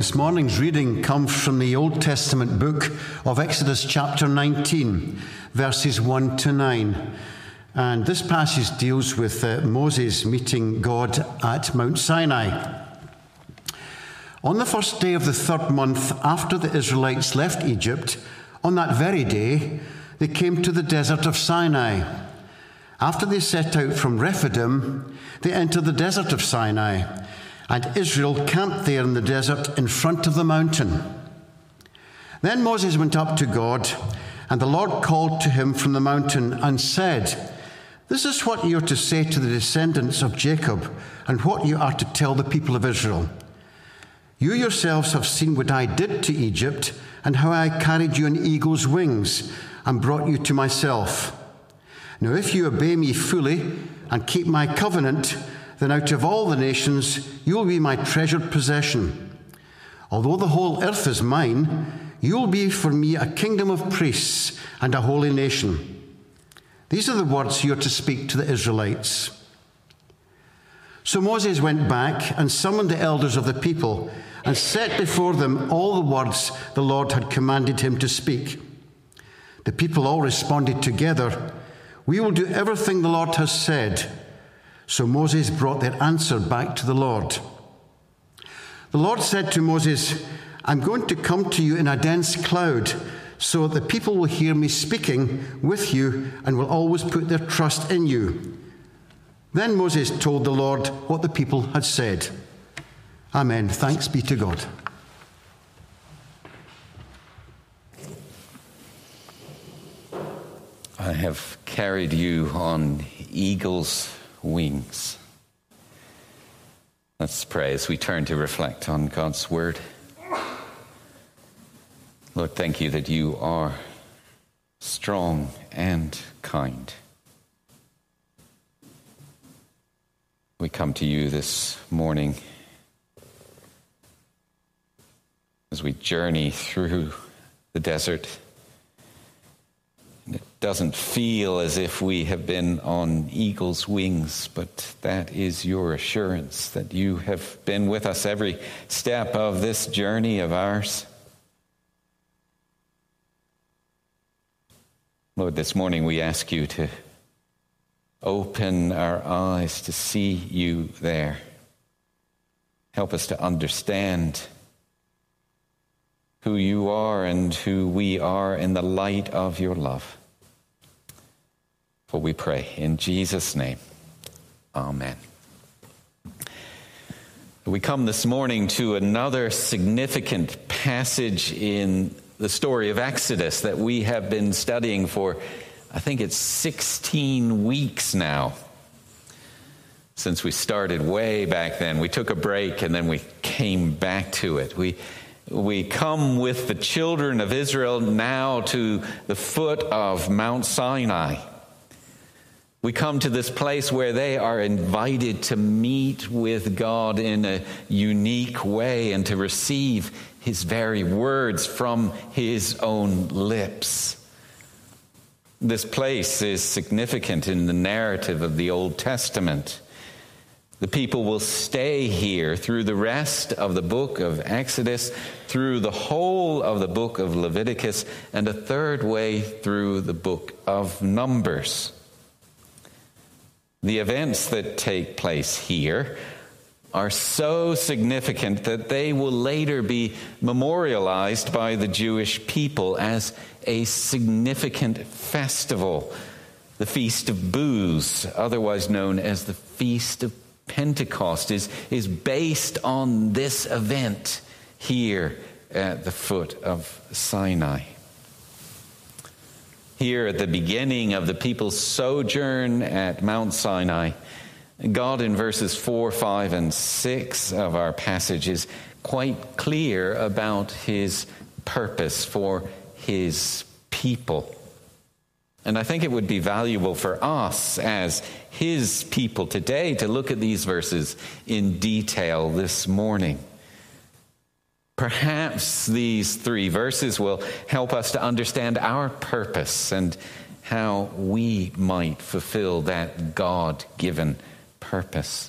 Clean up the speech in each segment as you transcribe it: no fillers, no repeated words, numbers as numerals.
This morning's reading comes from the Old Testament book of Exodus chapter 19, verses 1 to 9. And this passage deals with Moses meeting God at Mount Sinai. On the first day of the third month after the Israelites left Egypt, on that very day, they came to the desert of Sinai. After they set out from Rephidim, they entered the desert of Sinai. And Israel camped there in the desert in front of the mountain. Then Moses went up to God, and the Lord called to him from the mountain and said, "This is what you are to say to the descendants of Jacob, and what you are to tell the people of Israel. You yourselves have seen what I did to Egypt, and how I carried you on eagle's wings, and brought you to myself. Now if you obey me fully, and keep my covenant, then out of all the nations, you will be my treasured possession. Although the whole earth is mine, you will be for me a kingdom of priests and a holy nation." These are the words you are to speak to the Israelites. So Moses went back and summoned the elders of the people and set before them all the words the Lord had commanded him to speak. The people all responded together, "We will do everything the Lord has said." So Moses brought their answer back to the Lord. The Lord said to Moses, "I'm going to come to you in a dense cloud, so that the people will hear me speaking with you and will always put their trust in you." Then Moses told the Lord what the people had said. Amen. Thanks be to God. I have carried you on eagles' wings. Let's pray as we turn to reflect on God's word. Lord, thank you that you are strong and kind. We come to you this morning as we journey through the desert. It doesn't feel as if we have been on eagle's wings, but that is your assurance that you have been with us every step of this journey of ours. Lord, this morning we ask you to open our eyes to see you there. Help us to understand who you are and who we are in the light of your love. For we pray in Jesus' name. Amen. We come this morning to another significant passage in the story of Exodus that we have been studying for, I think it's 16 weeks now. Since we started way back then, we took a break and then we came back to it. We come with the children of Israel now to the foot of Mount Sinai. We come to this place where they are invited to meet with God in a unique way and to receive his very words from his own lips. This place is significant in the narrative of the Old Testament. The people will stay here through the rest of the book of Exodus, through the whole of the book of Leviticus, and a third way through the book of Numbers. The events that take place here are so significant that they will later be memorialized by the Jewish people as a significant festival, the Feast of Booths, otherwise known as the Feast of Pentecost, is based on this event here at the foot of Sinai. Here at the beginning of the people's sojourn at Mount Sinai, God in verses 4, 5, and 6 of our passage is quite clear about his purpose for his people. And I think it would be valuable for us as his people today to look at these verses in detail this morning. Perhaps these three verses will help us to understand our purpose and how we might fulfill that God-given purpose.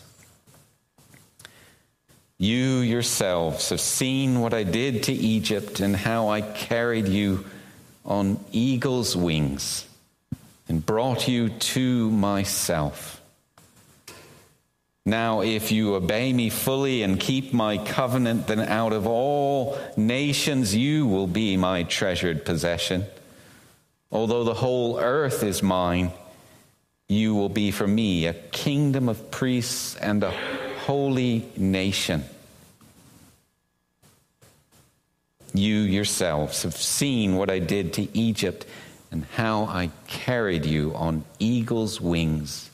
You yourselves have seen what I did to Egypt and how I carried you on eagle's wings and brought you to myself. Now, if you obey me fully and keep my covenant, then out of all nations you will be my treasured possession. Although the whole earth is mine, you will be for me a kingdom of priests and a holy nation. You yourselves have seen what I did to Egypt and how I carried you on eagle's wings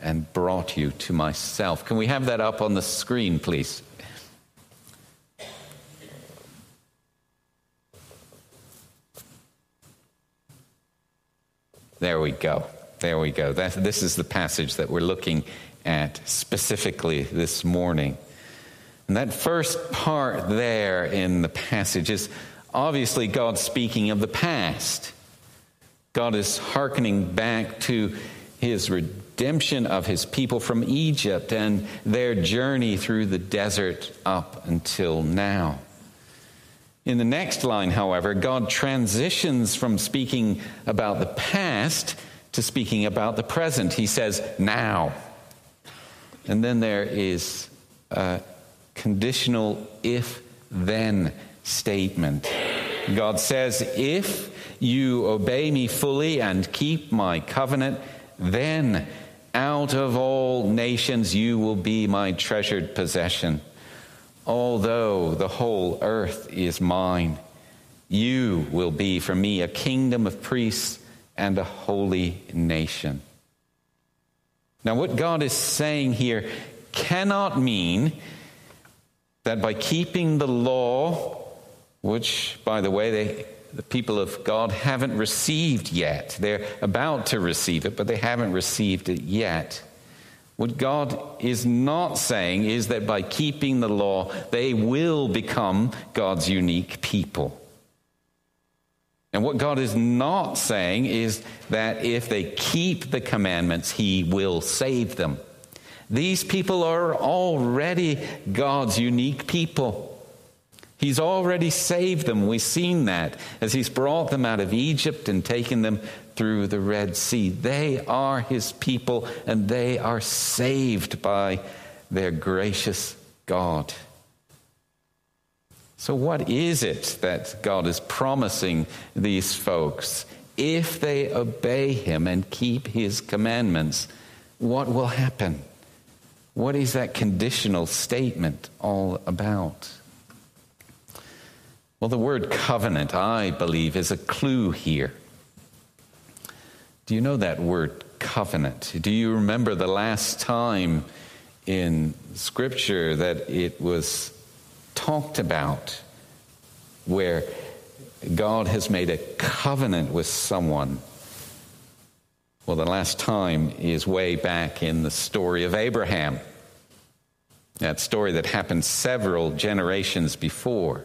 and brought you to myself. Can we have that up on the screen, please? There we go. There we go. This is the passage that we're looking at specifically this morning. And that first part there in the passage is obviously God speaking of the past. God is hearkening back to his redemption of his people from Egypt and their journey through the desert up until now. In the next line, however, God transitions from speaking about the past to speaking about the present. He says, now. And then there is a conditional if-then statement. God says, if you obey me fully and keep my covenant, then out of all nations you will be my treasured possession. Although the whole earth is mine, you will be for me a kingdom of priests and a holy nation. Now, what God is saying here cannot mean that by keeping the law, which, by the way, the people of God haven't received yet. They're about to receive it, but they haven't received it yet. What God is not saying is that by keeping the law, they will become God's unique people. And what God is not saying is that if they keep the commandments, he will save them. These people are already God's unique people. He's already saved them. We've seen that as he's brought them out of Egypt and taken them through the Red Sea. They are his people, and they are saved by their gracious God. So what is it that God is promising these folks? If they obey him and keep his commandments, what will happen? What is that conditional statement all about? Well, the word covenant, I believe, is a clue here. Do you know that word covenant? Do you remember the last time in Scripture that it was talked about where God has made a covenant with someone? Well, the last time is way back in the story of Abraham, that story that happened several generations before.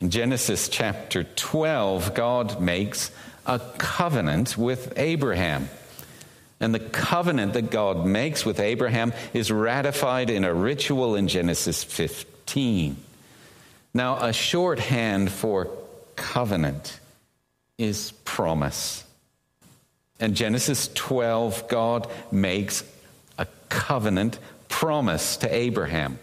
In Genesis chapter 12, God makes a covenant with Abraham. And the covenant that God makes with Abraham is ratified in a ritual in Genesis 15. Now, a shorthand for covenant is promise. In Genesis 12, God makes a covenant promise to Abraham.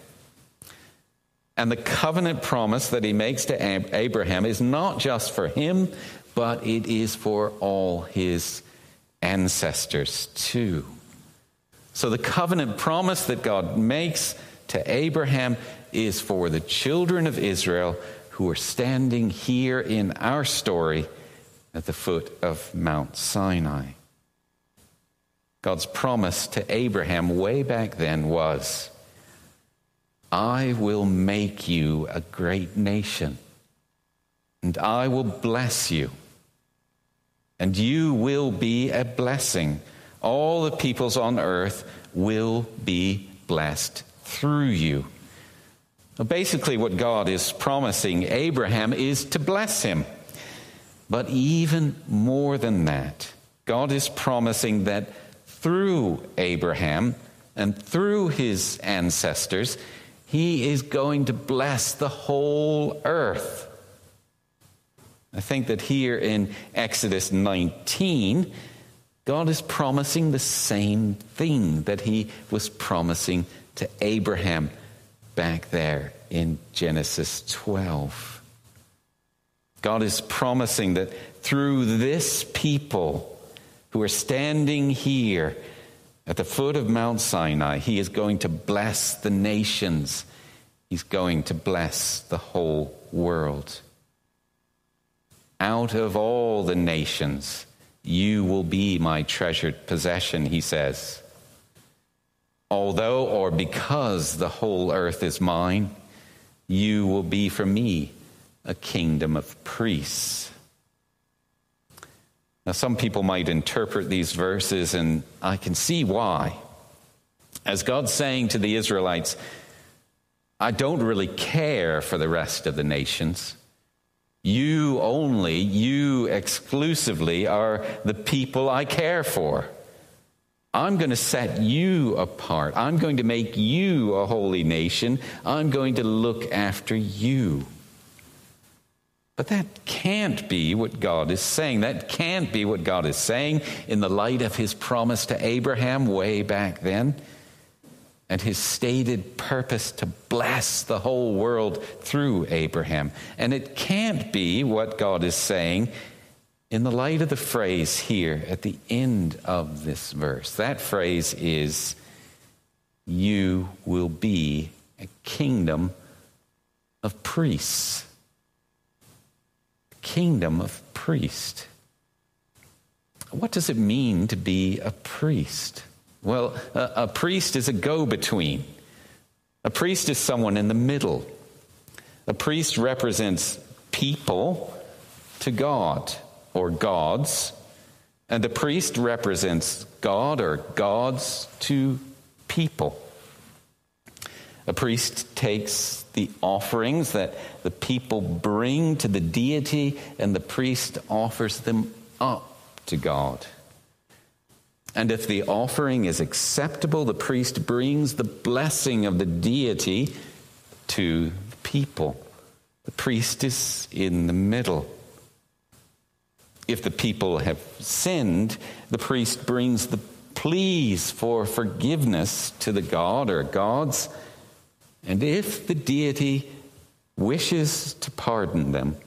And the covenant promise that he makes to Abraham is not just for him, but it is for all his ancestors too. So the covenant promise that God makes to Abraham is for the children of Israel who are standing here in our story at the foot of Mount Sinai. God's promise to Abraham way back then was, I will make you a great nation, and I will bless you, and you will be a blessing. All the peoples on earth will be blessed through you. Now, basically, what God is promising Abraham is to bless him. But even more than that, God is promising that through Abraham and through his ancestors, He is going to bless the whole earth. I think that here in Exodus 19, God is promising the same thing that he was promising to Abraham back there in Genesis 12. God is promising that through this people who are standing here at the foot of Mount Sinai, he is going to bless the nations. He's going to bless the whole world. Out of all the nations, you will be my treasured possession, he says. Although or because the whole earth is mine, you will be for me a kingdom of priests. Now, some people might interpret these verses, and I can see why. As God's saying to the Israelites, I don't really care for the rest of the nations. You only, you exclusively are the people I care for. I'm going to set you apart. I'm going to make you a holy nation. I'm going to look after you. But that can't be what God is saying. That can't be what God is saying in the light of his promise to Abraham way back then and his stated purpose to bless the whole world through Abraham. And it can't be what God is saying in the light of the phrase here at the end of this verse. That phrase is, you will be a kingdom of priests. Kingdom of priests. What does it mean to be a priest? Well, a priest is a go-between. A priest is someone in the middle. A priest represents people to God or gods, and the priest represents God or gods to people. A priest takes the offerings that the people bring to the deity, and the priest offers them up to God. And if the offering is acceptable, the priest brings the blessing of the deity to the people. The priest is in the middle. If the people have sinned, the priest brings the pleas for forgiveness to the god or gods. And if the deity wishes to pardon them,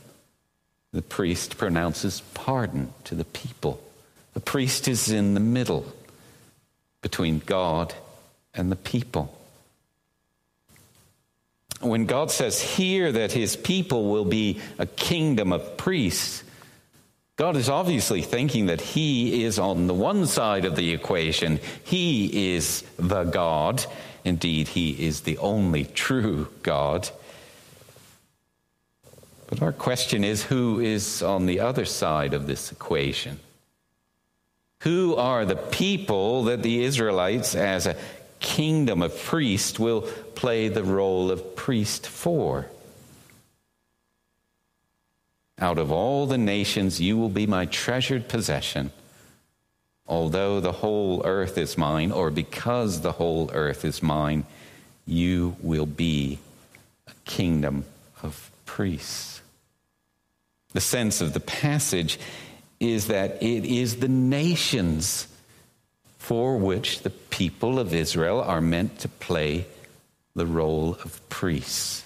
the priest pronounces pardon to the people. The priest is in the middle between God and the people. When God says here that his people will be a kingdom of priests, God is obviously thinking that he is on the one side of the equation. He is the God. Indeed, he is the only true God. But our question is, who is on the other side of this equation? Who are the people that the Israelites, as a kingdom of priests, will play the role of priest for? Out of all the nations, you will be my treasured possession. Although the whole earth is mine, or because the whole earth is mine, you will be a kingdom of priests. The sense of the passage is that it is the nations for which the people of Israel are meant to play the role of priests.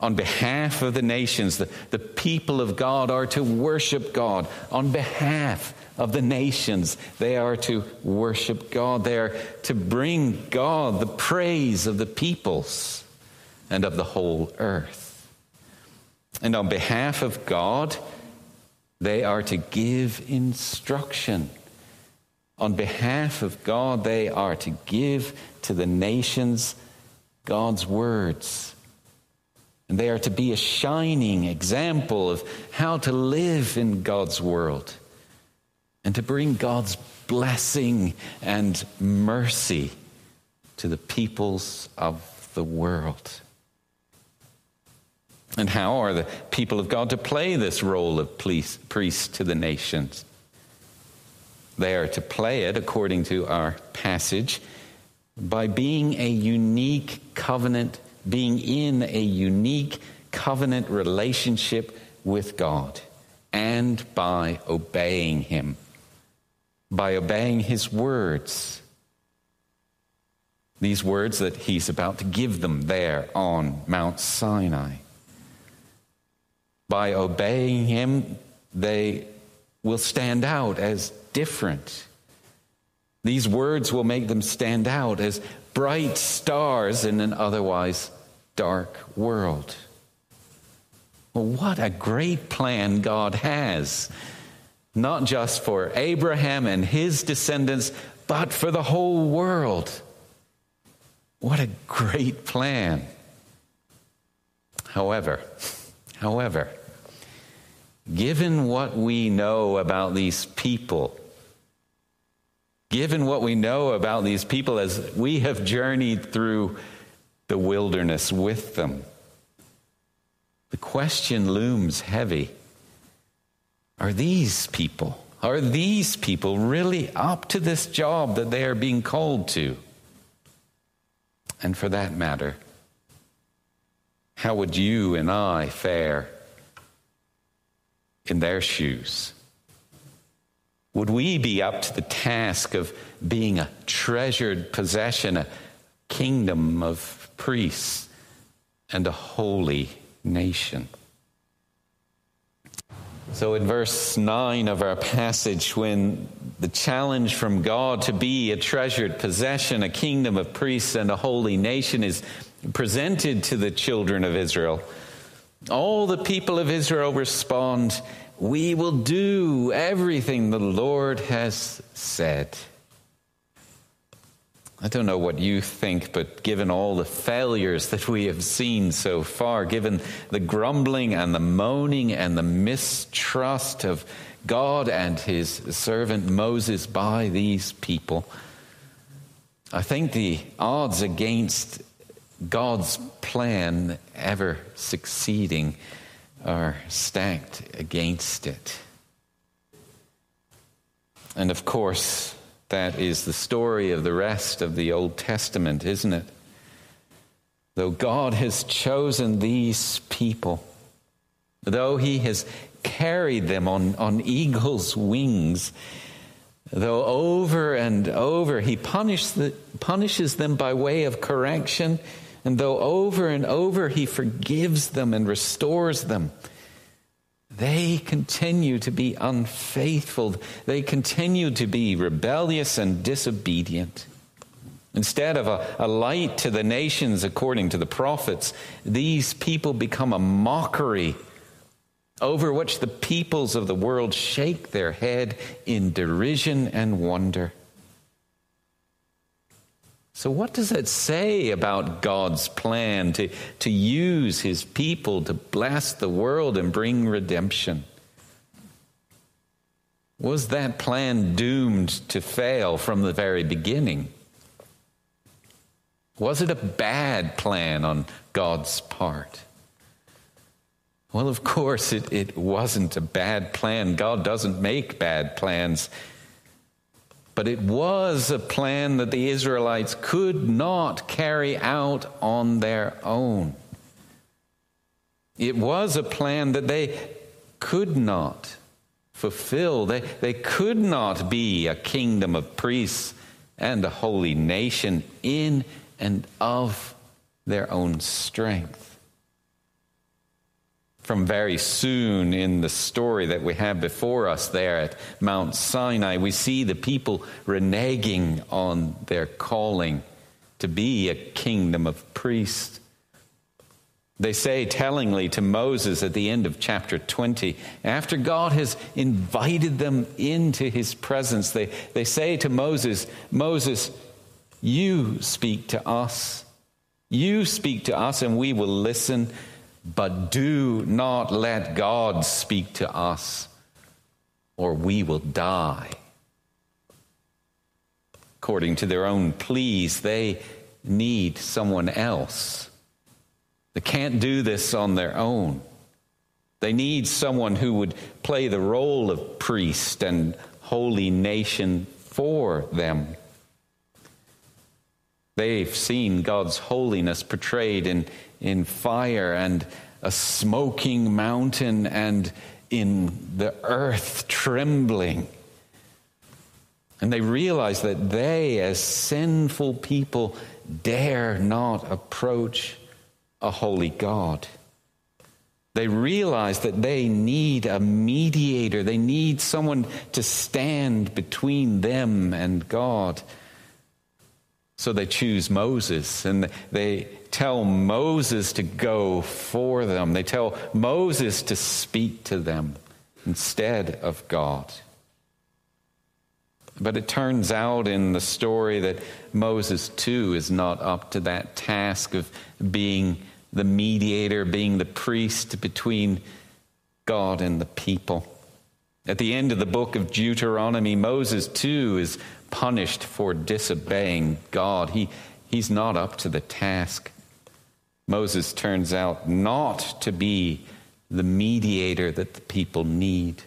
On behalf of the nations, the people of God are to worship God. On behalf of the nations, they are to worship God. They are to bring God the praise of the peoples and of the whole earth. And on behalf of God, they are to give instruction. On behalf of God, they are to give to the nations God's words. And they are to be a shining example of how to live in God's world and to bring God's blessing and mercy to the peoples of the world. And how are the people of God to play this role of priest to the nations? They are to play it, according to our passage, by being a unique covenant, being in a unique covenant relationship with God, and by obeying Him, by obeying His words. These words that He's about to give them there on Mount Sinai. By obeying Him, they will stand out as different. These words will make them stand out as bright stars in an otherwise dark world. Well, what a great plan God has, not just for Abraham and his descendants, but for the whole world. What a great plan. However, given what we know about these people, as we have journeyed through the wilderness with them, the question looms heavy. Are these people really up to this job that they are being called to? And for that matter, how would you and I fare in their shoes? Would we be up to the task of being a treasured possession, a kingdom of priests, and a holy nation? So in verse 9 of our passage, when the challenge from God to be a treasured possession, a kingdom of priests, and a holy nation is presented to the children of Israel, all the people of Israel respond, "We will do everything the Lord has said." I don't know what you think, but given all the failures that we have seen so far, given the grumbling and the moaning and the mistrust of God and his servant Moses by these people, I think the odds against God's plan ever succeeding are stacked against it. And of course, that is the story of the rest of the Old Testament, isn't it? Though God has chosen these people, though He has carried them on eagle's wings, though over and over He punishes them by way of correction, and though over and over He forgives them and restores them, they continue to be unfaithful. They continue to be rebellious and disobedient. Instead of a light to the nations, according to the prophets, these people become a mockery over which the peoples of the world shake their head in derision and wonder. So what does it say about God's plan to use His people to bless the world and bring redemption? Was that plan doomed to fail from the very beginning? Was it a bad plan on God's part? Well, of course, it wasn't a bad plan. God doesn't make bad plans. But it was a plan that the Israelites could not carry out on their own. It was a plan that they could not fulfill. They could not be a kingdom of priests and a holy nation in and of their own strength. From very soon in the story that we have before us there at Mount Sinai, we see the people reneging on their calling to be a kingdom of priests. They say tellingly to Moses at the end of chapter 20, after God has invited them into his presence, they say to Moses, "Moses, you speak to us. You speak to us and we will listen. But do not let God speak to us, or we will die." According to their own pleas, they need someone else. They can't do this on their own. They need someone who would play the role of priest and holy nation for them. They've seen God's holiness portrayed in fire and a smoking mountain and in the earth trembling. And they realize that they, as sinful people, dare not approach a holy God. They realize that they need a mediator. They need someone to stand between them and God. So they choose Moses, and they tell Moses to go for them. They tell Moses to speak to them instead of God. But it turns out in the story that Moses too is not up to that task of being the mediator, being the priest between God and the people. At the end of the book of Deuteronomy, Moses too is punished for disobeying God. He's not up to the task. Moses turns out not to be the mediator that the people need.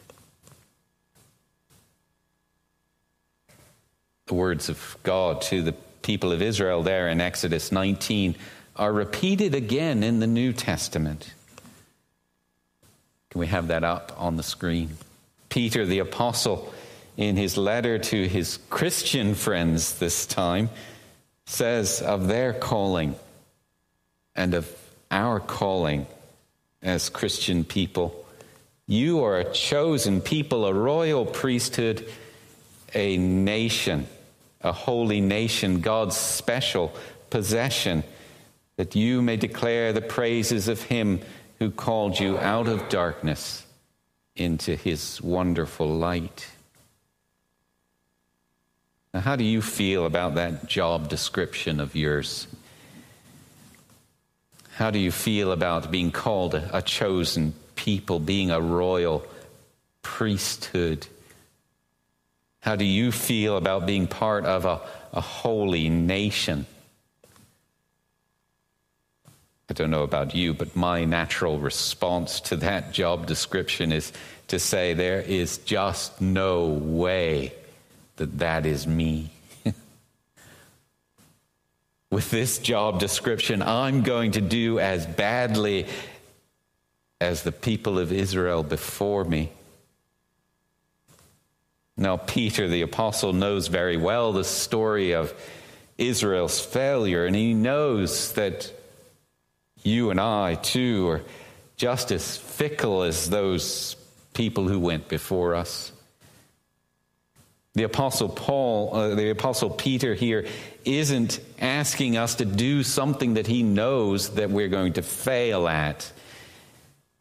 The words of God to the people of Israel there in Exodus 19 are repeated again in the New Testament. Can we have that up on the screen? Peter the Apostle, in his letter to his Christian friends this time, says of their calling and of our calling as Christian people, you are a chosen people, a royal priesthood, a nation, a holy nation, God's special possession, that you may declare the praises of him who called you out of darkness into his wonderful light. Now, how do you feel about that job description of yours? How do you feel about being called a chosen people, being a royal priesthood? How do you feel about being part of a holy nation? I don't know about you, but my natural response to that job description is to say there is just no way that is me. With this job description, I'm going to do as badly as the people of Israel before me. Now, Peter the Apostle knows very well the story of Israel's failure, and he knows that you and I, too, are just as fickle as those people who went before us. The Apostle Peter here isn't asking us to do something that he knows that we're going to fail at.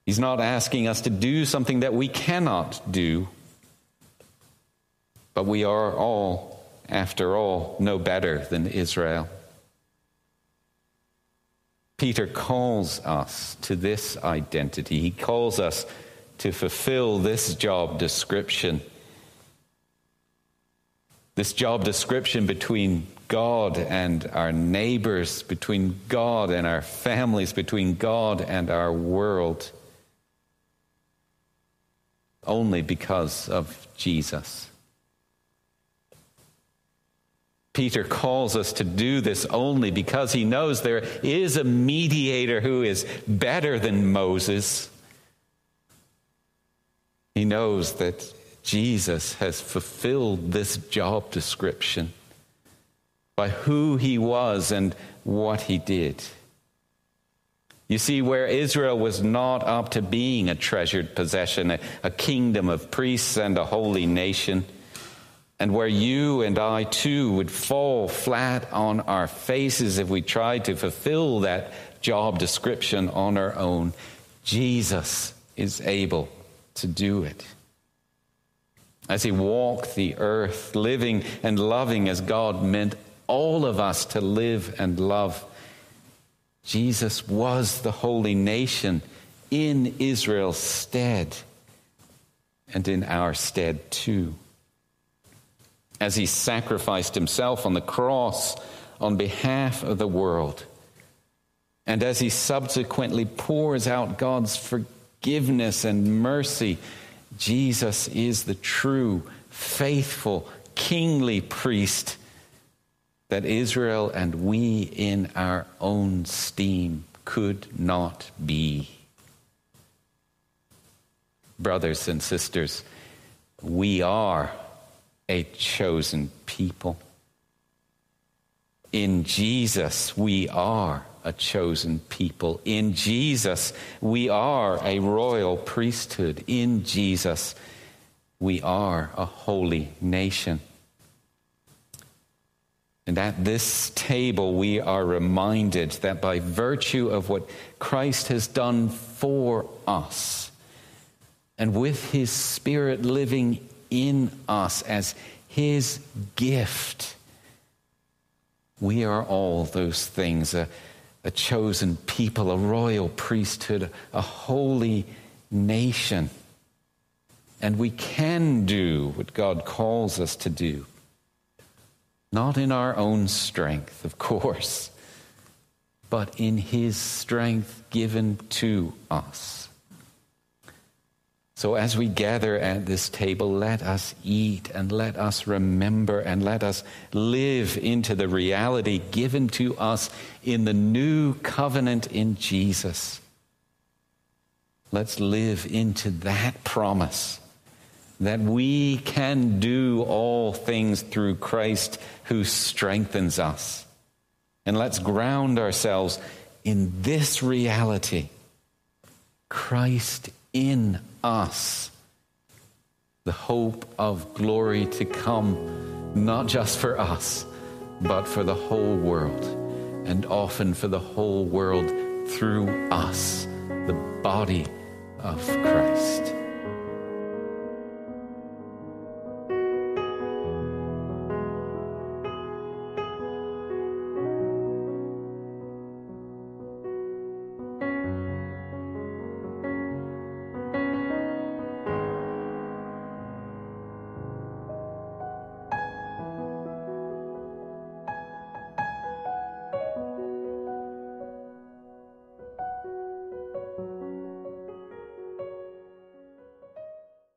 He's not asking us to do something that we cannot do. But we are all, after all, no better than Israel. Peter calls us to this identity. He calls us to fulfill this job description. This job description between God and our neighbors, between God and our families, between God and our world, only because of Jesus. Peter calls us to do this only because he knows there is a mediator who is better than Moses. He knows that Jesus has fulfilled this job description by who he was and what he did. You see, where Israel was not up to being a treasured possession, a kingdom of priests and a holy nation, and where you and I too would fall flat on our faces if we tried to fulfill that job description on our own, Jesus is able to do it. As he walked the earth, living and loving as God meant all of us to live and love, Jesus was the holy nation in Israel's stead and in our stead too. As he sacrificed himself on the cross on behalf of the world, and as he subsequently pours out God's forgiveness and mercy, Jesus is the true, faithful, kingly priest that Israel and we in our own steam could not be. Brothers and sisters, we are a chosen people. In Jesus, we are a chosen people. In Jesus, we are a royal priesthood. In Jesus, we are a holy nation. And at this table, we are reminded that by virtue of what Christ has done for us, and with his Spirit living in us as his gift, we are all those things, a chosen people, a royal priesthood, a holy nation. And we can do what God calls us to do. Not in our own strength, of course, but in his strength given to us. So as we gather at this table, let us eat and let us remember and let us live into the reality given to us in the new covenant in Jesus. Let's live into that promise that we can do all things through Christ who strengthens us. And let's ground ourselves in this reality. Christ in us, the hope of glory to come, not just for us, but for the whole world, and often for the whole world through us, the body of Christ.